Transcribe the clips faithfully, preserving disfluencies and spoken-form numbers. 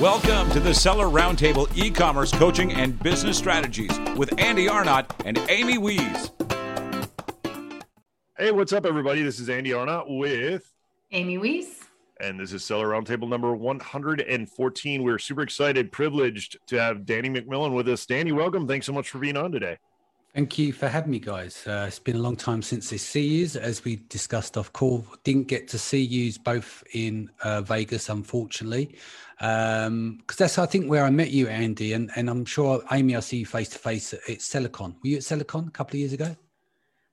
Welcome to the Seller Roundtable e-commerce coaching and business strategies with Andy Arnott and Amy Weiss. Hey, what's up, everybody? This is Andy Arnott with Amy Weiss. And this is Seller Roundtable number one hundred fourteen. We're super excited, privileged to have Danny McMillan with us. Danny, welcome. Thanks so much for being on today. Thank you for having me, guys. Uh, it's been a long time since I see yous. As we discussed off call, didn't get to see yous both in uh, Vegas, unfortunately, because um, that's, I think, where I met you, Andy. And, and I'm sure, Amy, I see you face-to-face at Silicon. Were you at Silicon a couple of years ago?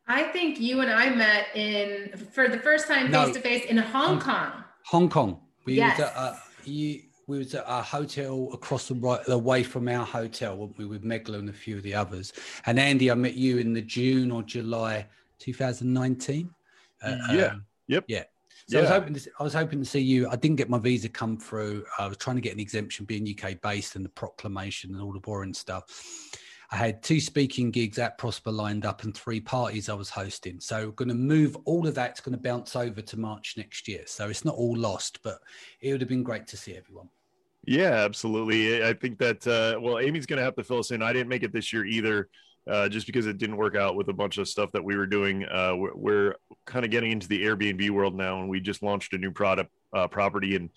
I think you and I met in for the first time no, face-to-face in Hong um, Kong. Hong Kong. We yes. Was at a, you, we was at a hotel across the right away from our hotel, weren't we, with Megla and a few of the others. And Andy, I met you in the June or July twenty nineteen. Uh, yeah. Um, yep. Yeah. So yeah. I was hoping to, I was hoping to see you. I didn't get my visa come through. I was trying to get an exemption, being U K based, and the proclamation and all the boring stuff. I had two speaking gigs at Prosper lined up and three parties I was hosting. So we're going to move all of that's going to bounce over to March next year. So it's not all lost, but it would have been great to see everyone. Yeah, absolutely. I think that, uh, well, Amy's going to have to fill us in. I didn't make it this year either, uh, just because it didn't work out with a bunch of stuff that we were doing. Uh, we're, we're kind of getting into the Airbnb world now, and we just launched a new product uh, property and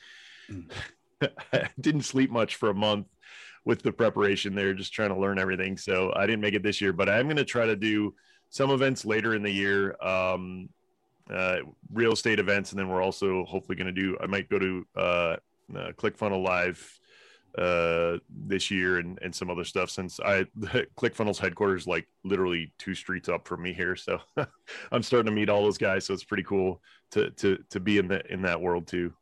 mm. didn't sleep much for a month with the preparation there, just trying to learn everything. So I didn't make it this year, but I'm going to try to do some events later in the year, um, uh, real estate events. And then we're also hopefully going to do, I might go to uh, uh, ClickFunnels Live uh, this year and, and some other stuff, since I ClickFunnels headquarters, like literally two streets up from me here. So I'm starting to meet all those guys. So it's pretty cool to, to, to be in that, in that world too.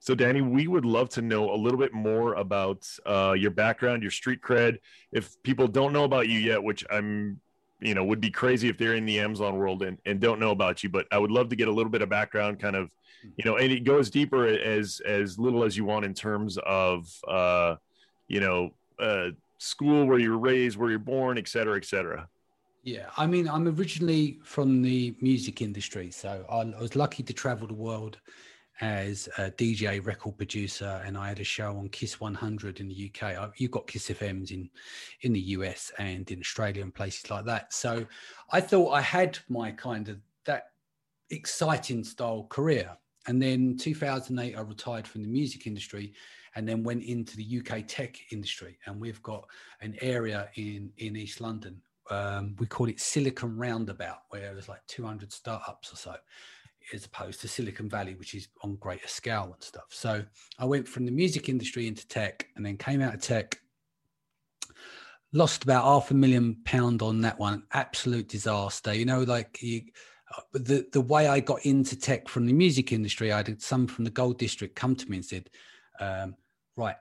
So, Danny, we would love to know a little bit more about uh, your background, your street cred. If people don't know about you yet, which I'm, you know, would be crazy if they're in the Amazon world and, and don't know about you, but I would love to get a little bit of background, kind of, you know, and it goes deeper as as little as you want in terms of, uh, you know, uh, school, where you were raised, where you're born, et cetera, et cetera. Yeah, I mean, I'm originally from the music industry, so I, I was lucky to travel the world as a D J, record producer, and I had a show on Kiss one hundred in the U K. I, you've got Kiss F Ms in, in the U S and in Australia and places like that. So I thought I had my kind of that exciting style career. And then two thousand eight, I retired from the music industry and then went into the U K tech industry. And we've got an area in, in East London. Um, we call it Silicon Roundabout, where there's like two hundred startups or so, as opposed to Silicon Valley, which is on greater scale and stuff. So I went from the music industry into tech, and then came out of tech, lost about half a million pound on that one. Absolute disaster. You know, like you, the, the way I got into tech from the music industry, I had some from the Gold District come to me and said, um, right,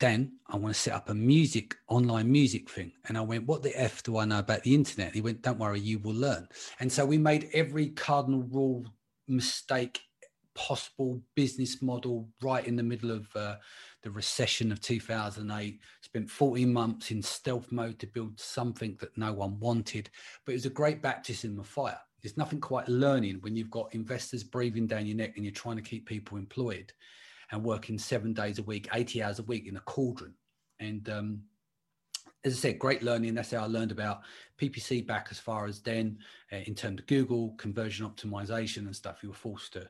Dan, I want to set up a music, online music thing. And I went, what the F do I know about the internet? And he went, don't worry, you will learn. And so we made every cardinal rule mistake possible, business model, right in the middle of uh, the recession of two thousand eight. Spent fourteen months in stealth mode to build something that no one wanted, but it was a great baptism of fire. There's nothing quite learning when you've got investors breathing down your neck and you're trying to keep people employed and working seven days a week, eighty hours a week in a cauldron. And um as I said, great learning. That's how I learned about P P C back as far as then uh, in terms of Google, conversion optimization and stuff. You were forced to,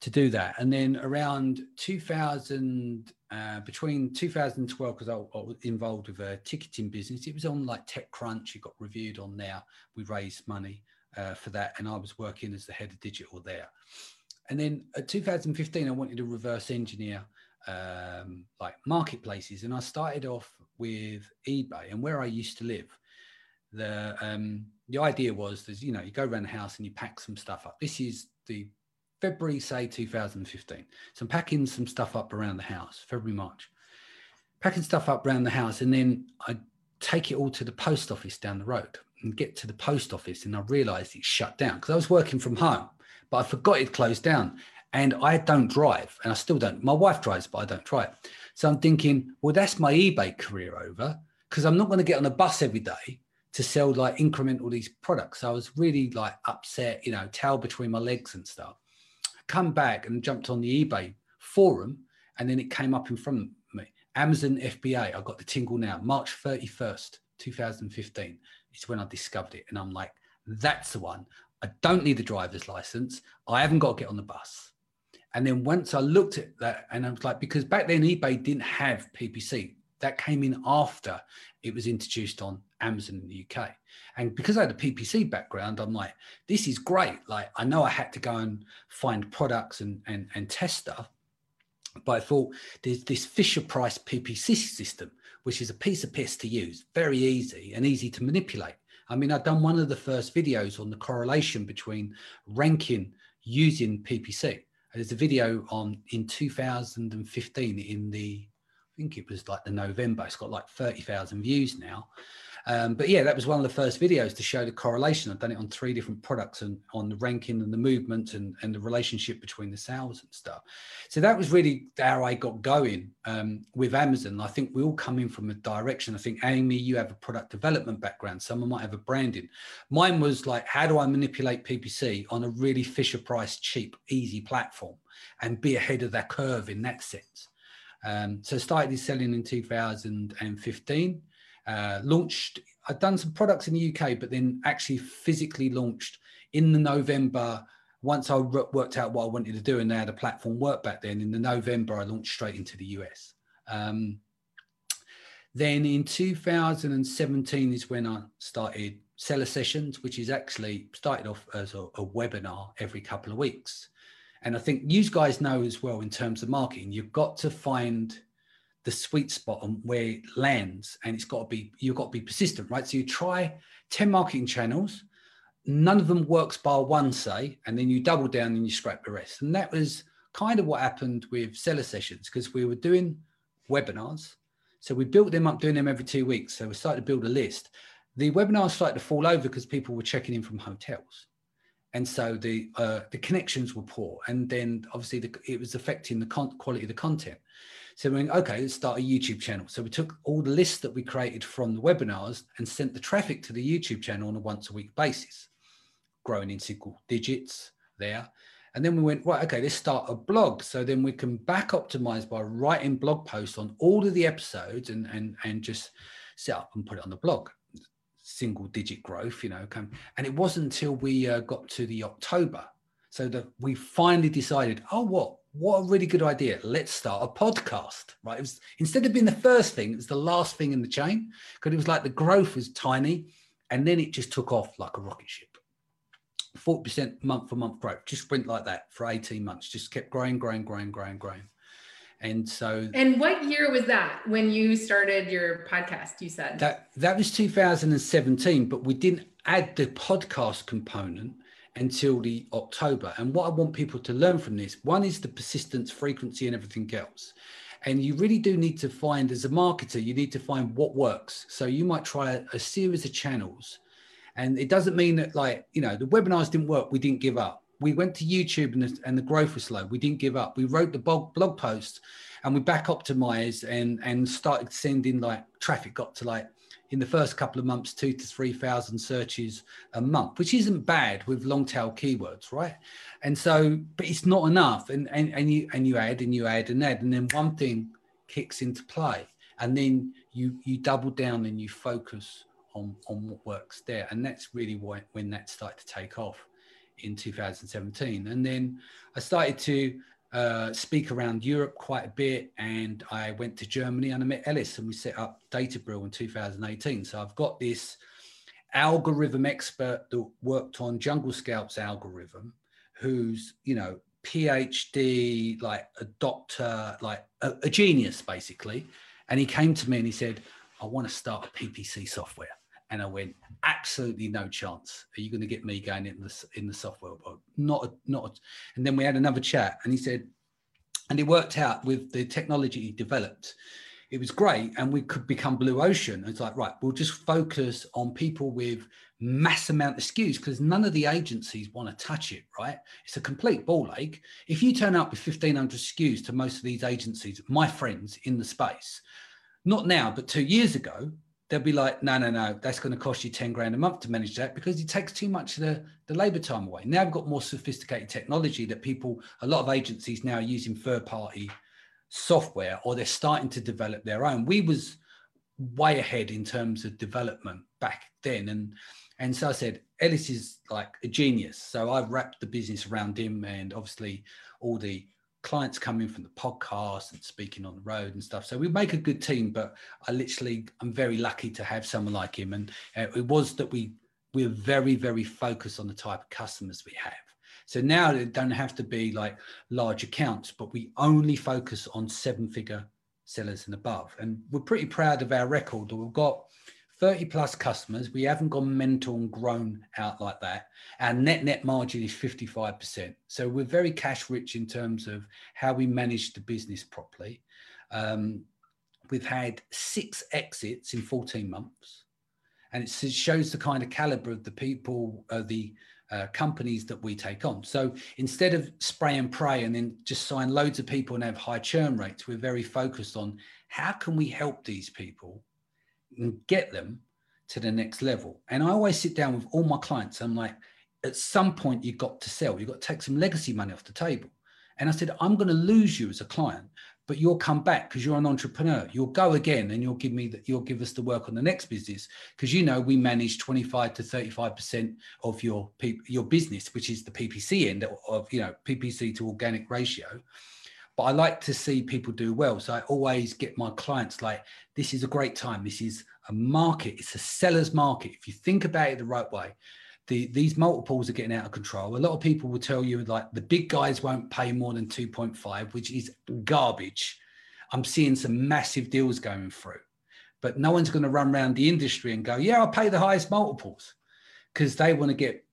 to do that. And then around two thousand, uh, between two thousand twelve, because I, I was involved with a ticketing business. It was on like TechCrunch. It got reviewed on there. We raised money uh, for that. And I was working as the head of digital there. And then at two thousand fifteen, I wanted to reverse engineer um, like marketplaces. And I started off with eBay, and where I used to live, the um the idea was there's, you know, you go around the house and you pack some stuff up. This is the February, say, two thousand fifteen. So I'm packing some stuff up around the house, February, March, packing stuff up around the house, and then I take it all to the post office down the road and get to the post office, and I realized it's shut down because I was working from home, but I forgot it closed down. And I don't drive, and I still don't. My wife drives, but I don't drive. So I'm thinking, well, that's my eBay career over, because I'm not going to get on a bus every day to sell like incremental these products. I was really like upset, you know, towel between my legs and stuff. I come back and jumped on the eBay forum And then it came up in front of me. Amazon F B A, I got the tingle now, March thirty-first, two thousand fifteen. It's when I discovered it. And I'm like, that's the one. I don't need the driver's license. I haven't got to get on the bus. And then once I looked at that, and I was like, because back then eBay didn't have P P C. That came in after it was introduced on Amazon in the U K. And because I had a P P C background, I'm like, this is great. Like, I know I had to go and find products and, and, and test stuff, but I thought there's this Fisher Price P P C system, which is a piece of piss to use, very easy and easy to manipulate. I mean, I've done one of the first videos on the correlation between ranking using P P C. There's a video on in two thousand fifteen in the, I think it was like the November, it's got like thirty thousand views now. Um, but yeah, that was one of the first videos to show the correlation. I've done it on three different products and on the ranking and the movement and, and the relationship between the sales and stuff. So that was really how I got going um, with Amazon. I think we all come in from a direction. I think, Amy, you have a product development background. Someone might have a branding. Mine was like, how do I manipulate P P C on a really Fisher Price, cheap, easy platform and be ahead of that curve in that sense? Um, so started selling in two thousand fifteen. Uh, launched, I'd done some products in the U K, but then actually physically launched in the November. Once I worked out what I wanted to do and they had a platform work back then, in the November, I launched straight into the U S. Um, then in two thousand seventeen is when I started Seller Sessions, which is actually started off as a, a webinar every couple of weeks. And I think you guys know as well, in terms of marketing, you've got to find the sweet spot on where it lands, and it's got to be, you've got to be persistent, right? So you try ten marketing channels, none of them works bar one, say, and then you double down and you scrape the rest. And that was kind of what happened with Seller Sessions, because we were doing webinars. So we built them up, doing them every two weeks. So we started to build a list. The webinars started to fall over because people were checking in from hotels. And so the uh, the connections were poor. And then obviously the, it was affecting the con quality of the content. So we went, okay, let's start a YouTube channel. So we took all the lists that we created from the webinars and sent the traffic to the YouTube channel on a once a week basis, growing in single digits there. And then we went, right, okay, let's start a blog. So then we can back optimize by writing blog posts on all of the episodes and, and, and just set up and put it on the blog. Single digit growth, you know, come. And it wasn't until we uh, got to the October. So that we finally decided, oh, what, what a really good idea. Let's start a podcast, right? It was, instead of being the first thing, it was the last thing in the chain, because it was like the growth was tiny. And then it just took off like a rocket ship. forty percent month for month growth, just went like that for eighteen months, just kept growing, growing, growing, growing, growing. And so, and what year was that when you started your podcast, you said? That, that was two thousand seventeen, but we didn't add the podcast component until the October. And what I want people to learn from this, one is the persistence, frequency, and everything else. And you really do need to find, as a marketer, you need to find what works. So you might try a, a series of channels, and it doesn't mean that, like, you know, the webinars didn't work, we didn't give up. We went to YouTube and the, and the growth was slow. We didn't give up. We wrote the blog, blog posts and we back optimized and, and started sending, like, traffic got to, like, in the first couple of months, two to three thousand searches a month, which isn't bad with long tail keywords, right? And so, but it's not enough. And, and, and, you, and you add and you add and add, and then one thing kicks into play, and then you, you double down and you focus on, on what works there. And that's really why, when that started to take off in two thousand seventeen. And then I started to uh, speak around Europe quite a bit, and I went to Germany and I met Ellis, and we set up DataBrill in two thousand eighteen. So I've got this algorithm expert that worked on Jungle Scalp's algorithm, who's, you know, PhD, like a doctor, like a, a genius basically. And he came to me and he said, I want to start a P P C software. And I went, absolutely no chance. Are you going to get me going in the, in the software world? Not, a, not. A. And then we had another chat, and he said, and it worked out with the technology he developed. It was great, and we could become Blue Ocean. It's like, right, we'll just focus on people with mass amount of S K Us, because none of the agencies want to touch it, right? It's a complete ball ache. If you turn up with fifteen hundred S K Us to most of these agencies, my friends in the space, not now, but two years ago, they'll be like, no, no, no, that's going to cost you ten grand a month to manage that, because it takes too much of the, the labor time away. Now we've got more sophisticated technology that people, a lot of agencies now are using third party software, or they're starting to develop their own. We was way ahead in terms of development back then. And and so I said, Ellis is like a genius. So I wrapped the business around him, and obviously all the clients coming from the podcast and speaking on the road and stuff. So we make a good team, but I literally, I'm very lucky to have someone like him. And it was that we, we're very, very focused on the type of customers we have. So now they don't have to be like large accounts, but we only focus on seven figure sellers and above. And we're pretty proud of our record. We've got thirty plus customers. We haven't gone mental and grown out like that. Our net net margin is fifty-five percent. So we're very cash rich in terms of how we manage the business properly. Um, we've had six exits in fourteen months. And it shows the kind of caliber of the people, uh, the uh, companies that we take on. So instead of spray and pray and then just sign loads of people and have high churn rates, we're very focused on how can we help these people and get them to the next level. And I always sit down with all my clients. I'm like, at some point you've got to sell. You've got to take some legacy money off the table. And I said, I'm going to lose you as a client, but you'll come back because you're an entrepreneur. You'll go again, and you'll give me that. You'll give us the work on the next business, because you know we manage twenty-five to thirty-five percent of your your business, which is the P P C end of, you know, P P C to organic ratio. But I like to see people do well. So I always get my clients like, this is a great time. This is a market. It's a seller's market. If you think about it the right way, the, these multiples are getting out of control. A lot of people will tell you like the big guys won't pay more than two point five, which is garbage. I'm seeing some massive deals going through, but no one's going to run around the industry and go, yeah, I'll pay the highest multiples, because they want to get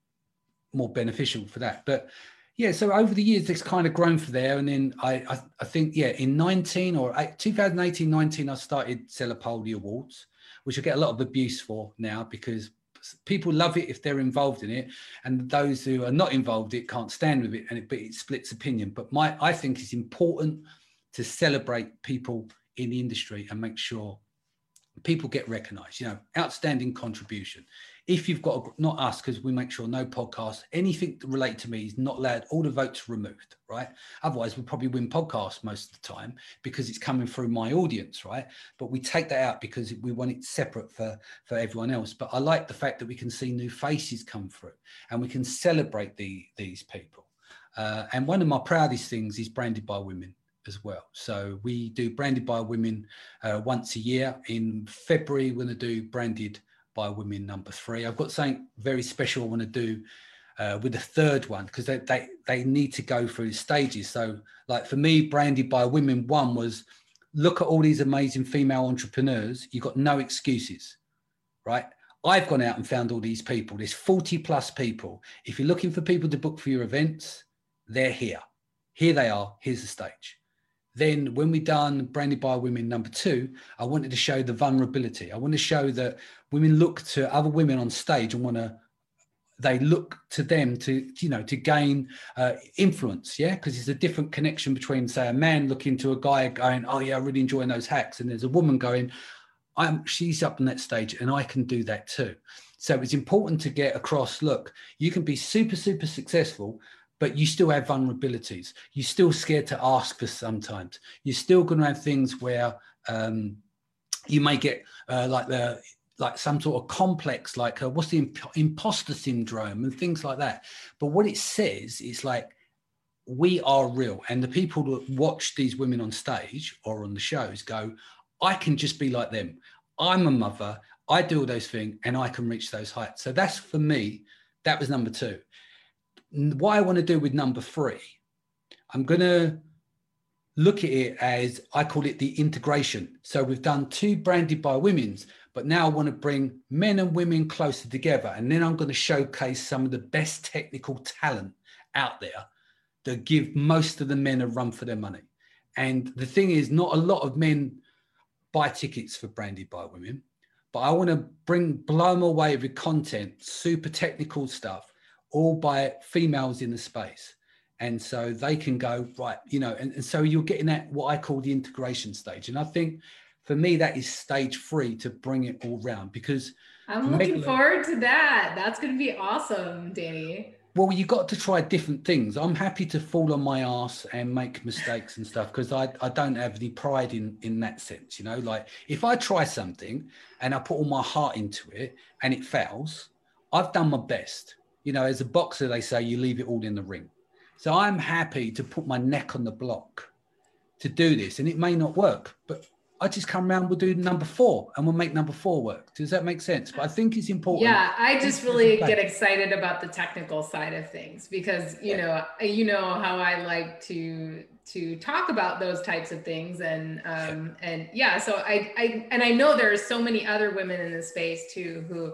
more beneficial for that. But yeah, so over the years, it's kind of grown for there. And then I, I, I think, yeah, in nineteen or two thousand eighteen, nineteen, I started Cellopoly Awards, which I get a lot of abuse for now, because people love it if they're involved in it. And those who are not involved, it can't stand with it. And it, it splits opinion. But my, I think it's important to celebrate people in the industry and make sure people get recognized, you know, outstanding contribution. If you've got, a, not us, because we make sure no podcast, anything related to me is not allowed, all the votes removed, right? Otherwise, we'll probably win podcasts most of the time because it's coming through my audience, right? But we take that out because we want it separate for, for everyone else. But I like the fact that we can see new faces come through and we can celebrate the, these people. Uh, and one of my proudest things is Branded by Women as well. So we do Branded by Women uh, once a year. In February, we're going to do Branded by Women number three. I've got something very special I want to do uh, with the third one, because they, they, they need to go through stages. So like for me, Branded by Women one was, look at all these amazing female entrepreneurs. You've got no excuses, right? I've gone out and found all these people. There's forty plus people. If you're looking for people to book for your events, they're here. Here they are. Here's the stage. Then when we done Branded by Women number two, I wanted to show the vulnerability. I want to show that women look to other women on stage and want to, they look to them to, you know, to gain uh, influence. Yeah. Cause there's a different connection between, say, a man looking to a guy going, oh yeah, I really enjoy those hacks. And there's a woman going, I'm, she's up on that stage and I can do that too. So it's important to get across, look, you can be super, super successful, but you still have vulnerabilities. You're still scared to ask for sometimes. You're still going to have things where um, you may get uh, like the like some sort of complex, like uh, what's the imp imposter syndrome and things like that. But what it says is like, we are real. And the people that watch these women on stage or on the shows go, I can just be like them. I'm a mother. I do all those things and I can reach those heights. So that's for me, that was number two. What I want to do with number three, I'm going to look at it as, I call it the integration. So we've done two Branded by Women's, but now I want to bring men and women closer together. And then I'm going to showcase some of the best technical talent out there that give most of the men a run for their money. And the thing is, not a lot of men buy tickets for Branded by Women, but I want to bring, blow them away with content, super technical stuff, all by females in the space. And so they can go, right, you know, and, and so you're getting at what I call the integration stage. And I think for me, that is stage three, to bring it all round, because I'm looking forward to that. That's going to be awesome, Danny. Well, you got to try different things. I'm happy to fall on my ass and make mistakes and stuff because I, I don't have any pride in, in that sense. You know, like if I try something and I put all my heart into it and it fails, I've done my best. You know, as a boxer, they say you leave it all in the ring. So I'm happy to put my neck on the block to do this. And it may not work, but I just come around, we'll do number four and we'll make number four work. Does that make sense? But I think it's important. Yeah, I just really get excited about the technical side of things because, you yeah. know, you know how I like to to talk about those types of things. And um, yeah. and yeah, so I, I and I know there are so many other women in this space too who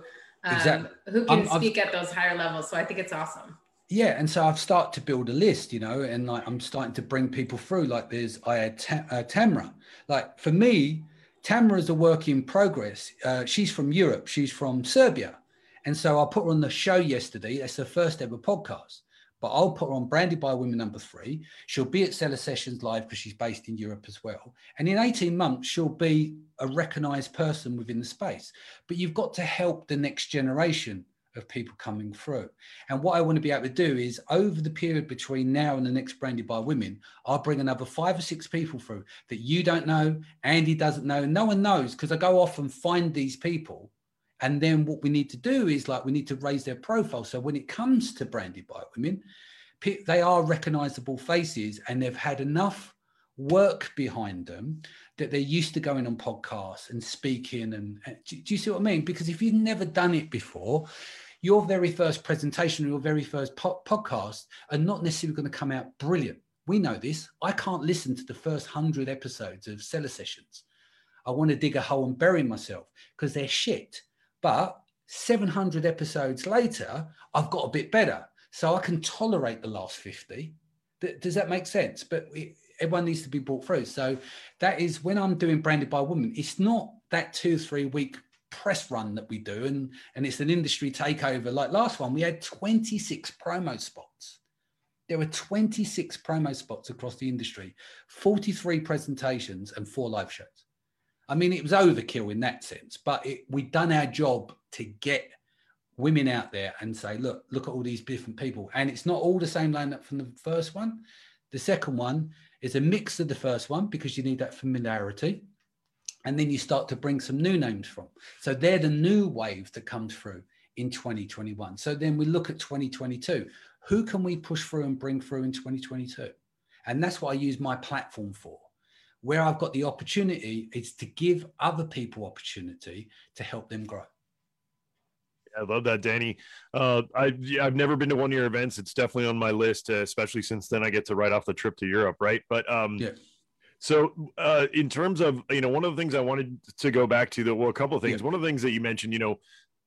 um, exactly. who can I'm, speak I've, at those higher levels. So I think it's awesome. Yeah. And so I've started to build a list, you know, and like I'm starting to bring people through. Like there's, I had ta uh, Tamra. Like for me, Tamra is a work in progress. Uh, she's from Europe. She's from Serbia. And so I put her on the show yesterday. That's her first ever podcast. But I'll put her on Branded by Women number three. She'll be at Seller Sessions Live because she's based in Europe as well. And in eighteen months, she'll be a recognized person within the space. But you've got to help the next generation of people coming through. And what I want to be able to do is over the period between now and the next Branded by Women, I'll bring another five or six people through that you don't know, Andy doesn't know, no one knows, because I go off and find these people. And then what we need to do is like, we need to raise their profile. So when it comes to Branded by Women, they are recognizable faces and they've had enough work behind them that they're used to going on podcasts and speaking. And, and do, do you see what I mean? Because if you've never done it before, your very first presentation or your very first po podcast are not necessarily going to come out brilliant. We know this. I can't listen to the first hundred episodes of Seller Sessions. I want to dig a hole and bury myself because they're shit. But seven hundred episodes later, I've got a bit better. So I can tolerate the last fifty. Th does that make sense? But it, everyone needs to be brought through. So that is when I'm doing Branded by Women, it's not that two, three week press run that we do. And, and it's an industry takeover. Like last one, we had twenty-six promo spots. There were twenty-six promo spots across the industry, forty-three presentations and four live shows. I mean, it was overkill in that sense, but it, we'd done our job to get women out there and say, look, look at all these different people. And it's not all the same lineup from the first one. The second one, it's a mix of the first one because you need that familiarity. And then you start to bring some new names from. So they're the new wave that comes through in twenty twenty-one. So then we look at twenty twenty-two. Who can we push through and bring through in twenty twenty-two? And that's what I use my platform for. Where I've got the opportunity is to give other people opportunity to help them grow. I love that, Danny. Uh, I, I've never been to one of your events. It's definitely on my list, uh, especially since then I get to write off the trip to Europe, right? But um, yeah. So uh, in terms of, you know, one of the things I wanted to go back to, the, well, a couple of things. Yeah. One of the things that you mentioned, you know,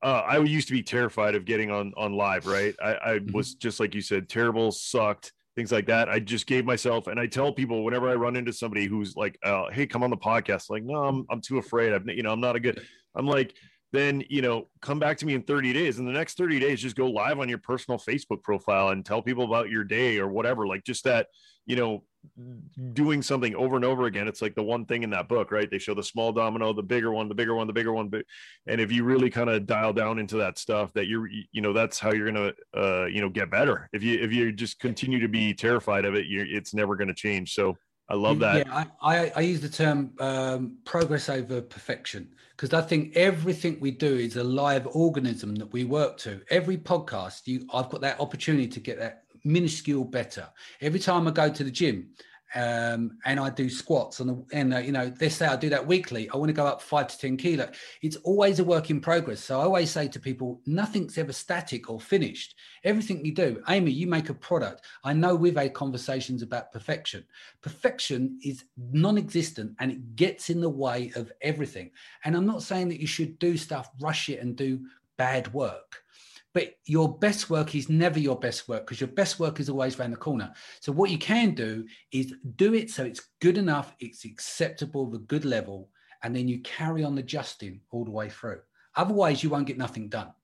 uh, I used to be terrified of getting on, on live, right? I, I mm-hmm. was just like you said, terrible, sucked, things like that. I just gave myself, and I tell people whenever I run into somebody who's like, uh, hey, come on the podcast. Like, no, I'm, I'm too afraid. I've, you know, I'm not a good, I'm like, then, you know, come back to me in thirty days. And the next thirty days, just go live on your personal Facebook profile and tell people about your day or whatever, like just that, you know, doing something over and over again. It's like the one thing in that book, right? They show the small domino, the bigger one, the bigger one, the bigger one. And if you really kind of dial down into that stuff that you're, you know, that's how you're going to, uh, you know, get better. If you, if you just continue to be terrified of it, you're, it's never going to change. So I love that. Yeah, I, I, I use the term um, progress over perfection because I think everything we do is a live organism that we work to. Every podcast, you, I've got that opportunity to get that minuscule better. Every time I go to the gym um, and I do squats and, the, and uh, you know, they say I do that weekly. I want to go up five to ten kilo. It's always a work in progress. So I always say to people, nothing's ever static or finished. Everything you do, Amy, you make a product. I know we've had conversations about perfection. Perfection is non-existent and it gets in the way of everything. And I'm not saying that you should do stuff, rush it and do bad work. But your best work is never your best work because your best work is always around the corner. So what you can do is do it so it's good enough, it's acceptable at a good level, and then you carry on adjusting all the way through. Otherwise, you won't get nothing done.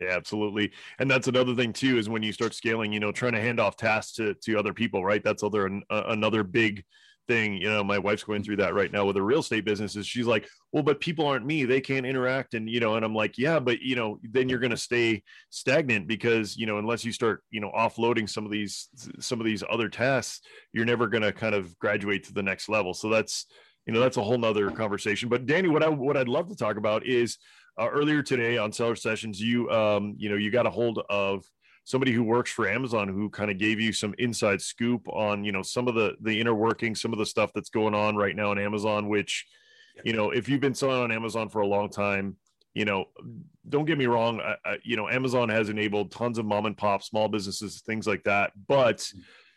Yeah, absolutely. And that's another thing too, is when you start scaling, you know, trying to hand off tasks to, to other people, right? That's other, uh, another big thing. You know, my wife's going through that right now with her real estate business. Is she's like, well, but people aren't me. They can't interact. And, you know, and I'm like, yeah, but, you know, then you're going to stay stagnant because, you know, unless you start, you know, offloading some of these, some of these other tasks, you're never going to kind of graduate to the next level. So that's, you know, that's a whole nother conversation. But Danny, what I, what I'd love to talk about is uh, earlier today on Seller Sessions, you, um, you know, you got a hold of somebody who works for Amazon, who kind of gave you some inside scoop on, you know, some of the, the inner working, some of the stuff that's going on right now in Amazon, which, you know, if you've been selling on Amazon for a long time, you know, don't get me wrong. I, I, you know, Amazon has enabled tons of mom and pop, small businesses, things like that. But,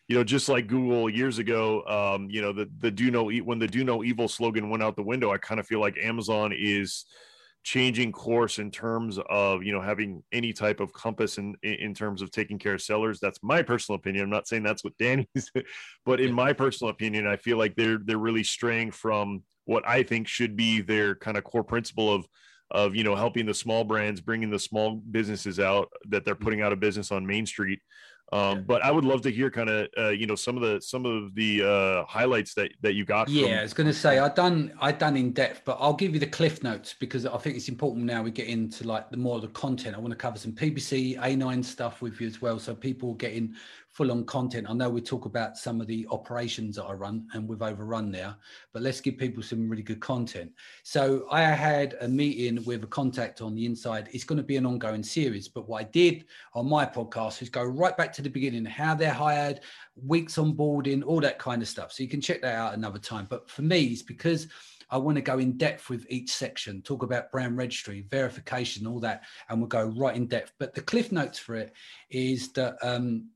you know, just like Google years ago, um, you know, the, the do no e- when the do no evil slogan went out the window, I kind of feel like Amazon is changing course in terms of, you know, having any type of compass in, in terms of taking care of sellers. That's my personal opinion. I'm not saying that's what Danny's, but in my personal opinion, I feel like they're, they're really straying from what I think should be their kind of core principle of, of, you know, helping the small brands, bringing the small businesses out that they're putting out of business on Main Street. Um, but I would love to hear kind of, uh, you know, some of the, some of the uh, highlights that, that you got. Yeah, from- I was going to say, I've done, I've done in depth, but I'll give you the cliff notes because I think it's important now we get into like the more of the content. I want to cover some P B C, A nine stuff with you as well. So people getting full on content. I know we talk about some of the operations that I run and we've overrun there, but let's give people some really good content. So I had a meeting with a contact on the inside. It's going to be an ongoing series, but what I did on my podcast is go right back to the beginning, how they're hired, weeks onboarding, all that kind of stuff. So you can check that out another time. But for me, it's because I want to go in depth with each section, talk about brand registry, verification, all that, and we'll go right in depth. But the cliff notes for it is that um,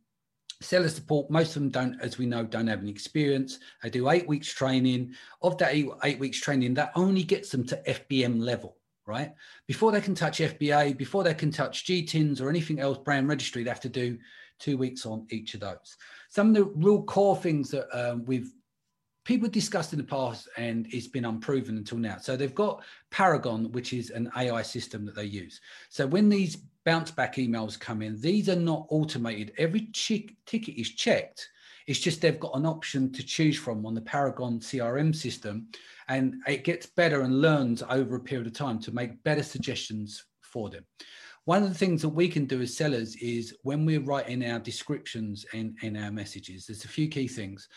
seller support, most of them don't, as we know, don't have any experience. They do eight weeks training. Of that eight, eight weeks training, that only gets them to F B M level. Right? Before they can touch F B A, before they can touch G T I Ns or anything else, brand registry, they have to do two weeks on each of those. Some of the real core things that um, we've people discussed in the past and it's been unproven until now. So they've got Paragon, which is an A I system that they use. So when these bounce back emails come in, these are not automated. Every ch- ticket is checked. It's just they've got an option to choose from on the Paragon C R M system, and it gets better and learns over a period of time to make better suggestions for them. One of the things that we can do as sellers is when we're writing our descriptions and, and our messages, there's a few key things,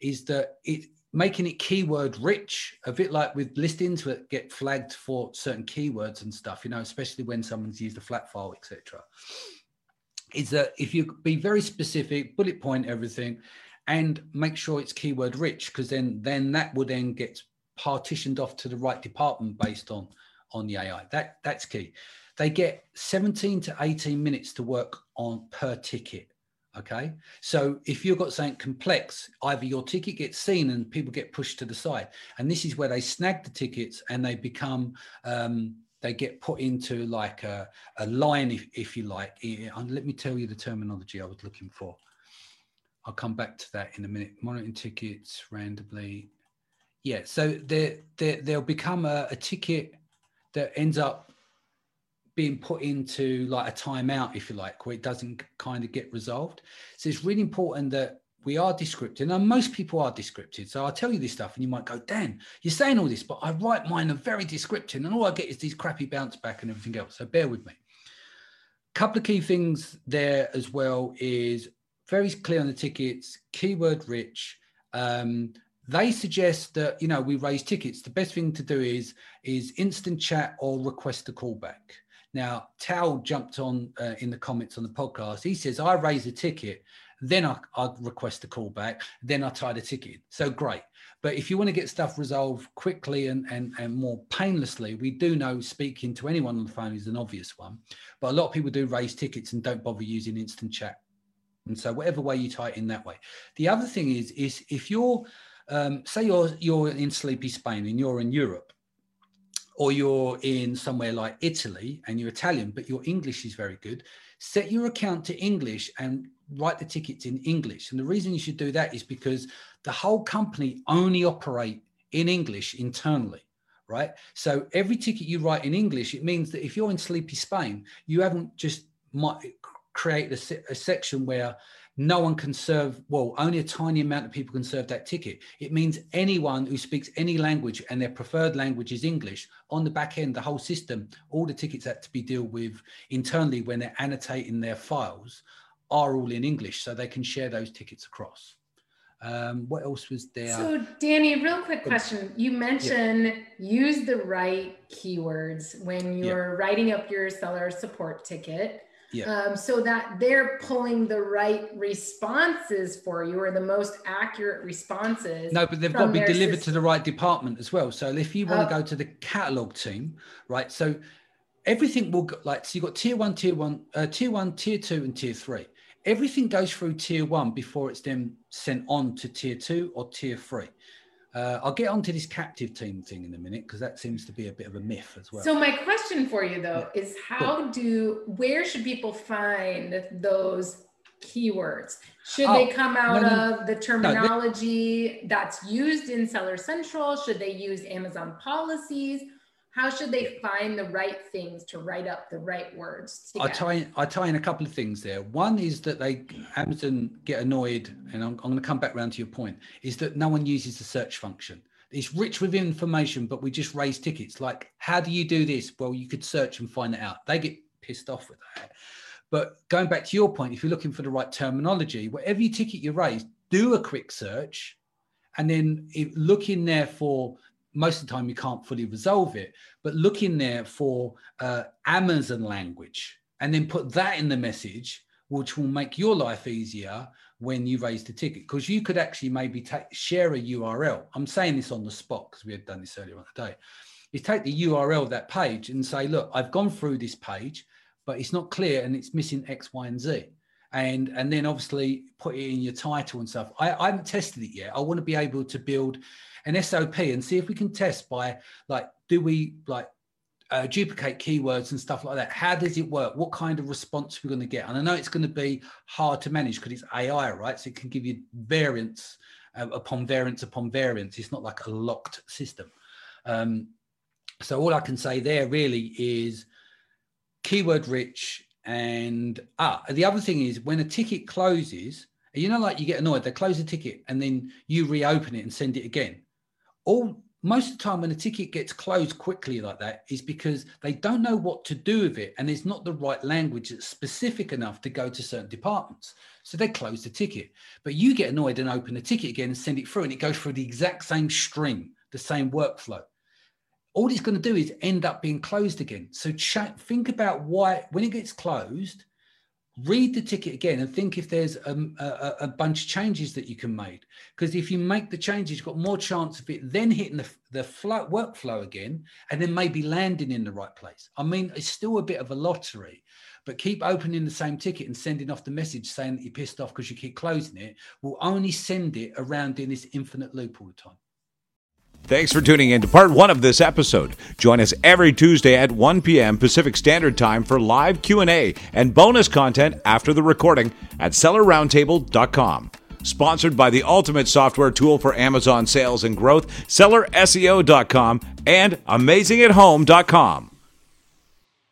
is that it making it keyword rich, a bit like with listings that get flagged for certain keywords and stuff, you know, especially when someone's used a flat file, et cetera. Is that if you be very specific, bullet point everything, and make sure it's keyword rich, because then then that will then get partitioned off to the right department based on, on the A I. That that's key. They get seventeen to eighteen minutes to work on per ticket. Okay. So if you've got something complex, either your ticket gets seen and people get pushed to the side. And this is where they snag the tickets and they become, um, they get put into like a, a line, if, if you like. And let me tell you the terminology I was looking for. I'll come back to that in a minute. Monitoring tickets randomly. Yeah. So they're, they're, they'll become a, a ticket that ends up being put into like a timeout, if you like, where it doesn't kind of get resolved. So it's really important that we are descriptive. Now, most people are descriptive. So I'll tell you this stuff and you might go, Dan, you're saying all this, but I write mine are very descriptive and all I get is these crappy bounce back and everything else. So bear with me. A couple of key things there as well is very clear on the tickets, keyword rich. Um, they suggest that, you know, we raise tickets. The best thing to do is, is instant chat or request a callback. Now, Tal jumped on uh, in the comments on the podcast. He says, I raise a ticket, then I, I request a callback, then I tie the ticket. So great. But if you want to get stuff resolved quickly and, and, and more painlessly, we do know speaking to anyone on the phone is an obvious one. But a lot of people do raise tickets and don't bother using instant chat. And so whatever way you tie it in that way. The other thing is, is if you're, um, say you're, you're in sleepy Spain and you're in Europe, or you're in somewhere like Italy and you're Italian, but your English is very good, set your account to English and write the tickets in English. And the reason you should do that is because the whole company only operate in English internally, right? So every ticket you write in English, it means that if you're in sleepy Spain, you haven't just created a section where no one can serve, well, only a tiny amount of people can serve that ticket. It means anyone who speaks any language and their preferred language is English, on the back end, the whole system, all the tickets that to be dealt with internally when they're annotating their files are all in English, so they can share those tickets across. Um, what else was there? So Danny, real quick question. You mentioned yeah. use the right keywords when you're yeah. writing up your seller support ticket. Yeah. Um, so that they're pulling the right responses for you, or the most accurate responses. No, but they've got to be delivered to the right department as well. So if you want to go to the catalog team, right? So everything will go, like, so you've got tier one, tier one, uh, tier one, tier two, and tier three. Everything goes through tier one before it's then sent on to tier two or tier three. Uh, I'll get onto this captive team thing in a minute, because that seems to be a bit of a myth as well. So my question for you though yeah. is how cool. do, where should people find those keywords? Should oh, they come out no, no, of the terminology no, that's used in Seller Central? Should they use Amazon policies? How should they find the right things to write up the right words? I tie, in, I tie in a couple of things there. One is that they, Amazon get annoyed, and I'm, I'm going to come back around to your point, is that no one uses the search function. It's rich with information, but we just raise tickets. Like, how do you do this? Well, you could search and find it out. They get pissed off with that. But going back to your point, if you're looking for the right terminology, whatever you ticket you raise, do a quick search, and then if, look in there for... most of the time you can't fully resolve it, but look in there for uh, Amazon language, and then put that in the message, which will make your life easier when you raise the ticket, because you could actually maybe take, share a U R L. I'm saying this on the spot because we had done this earlier on the day. You take the U R L of that page and say, look, I've gone through this page, but it's not clear and it's missing X, Y, and Z. And, and then obviously put it in your title and stuff. I, I haven't tested it yet. I want to be able to build an S O P and see if we can test by, like, do we like uh, duplicate keywords and stuff like that? How does it work? What kind of response we're going to get? And I know it's going to be hard to manage because it's A I, right? So it can give you variance uh, upon variance upon variance. It's not like a locked system. Um, so all I can say there really is keyword rich. And ah, the other thing is, when a ticket closes, you know, like you get annoyed, they close the ticket and then you reopen it and send it again. All most of the time when a ticket gets closed quickly like that is because they don't know what to do with it, and it's not the right language that's specific enough to go to certain departments. So they close the ticket, but you get annoyed and open the ticket again and send it through, and it goes through the exact same string, the same workflow. All it's going to do is end up being closed again. So check, think about why, when it gets closed, read the ticket again and think if there's a, a, a bunch of changes that you can make. Because if you make the changes, you've got more chance of it then hitting the, the flow, workflow again, and then maybe landing in the right place. I mean, it's still a bit of a lottery, but keep opening the same ticket and sending off the message saying that you're pissed off because you keep closing it. We'll only send it around in this infinite loop all the time. Thanks for tuning in to part one of this episode. Join us every Tuesday at one p.m. Pacific Standard Time for live Q and A and bonus content after the recording at Seller Roundtable dot com. Sponsored by the ultimate software tool for Amazon sales and growth, Seller S E O dot com and Amazing At Home dot com.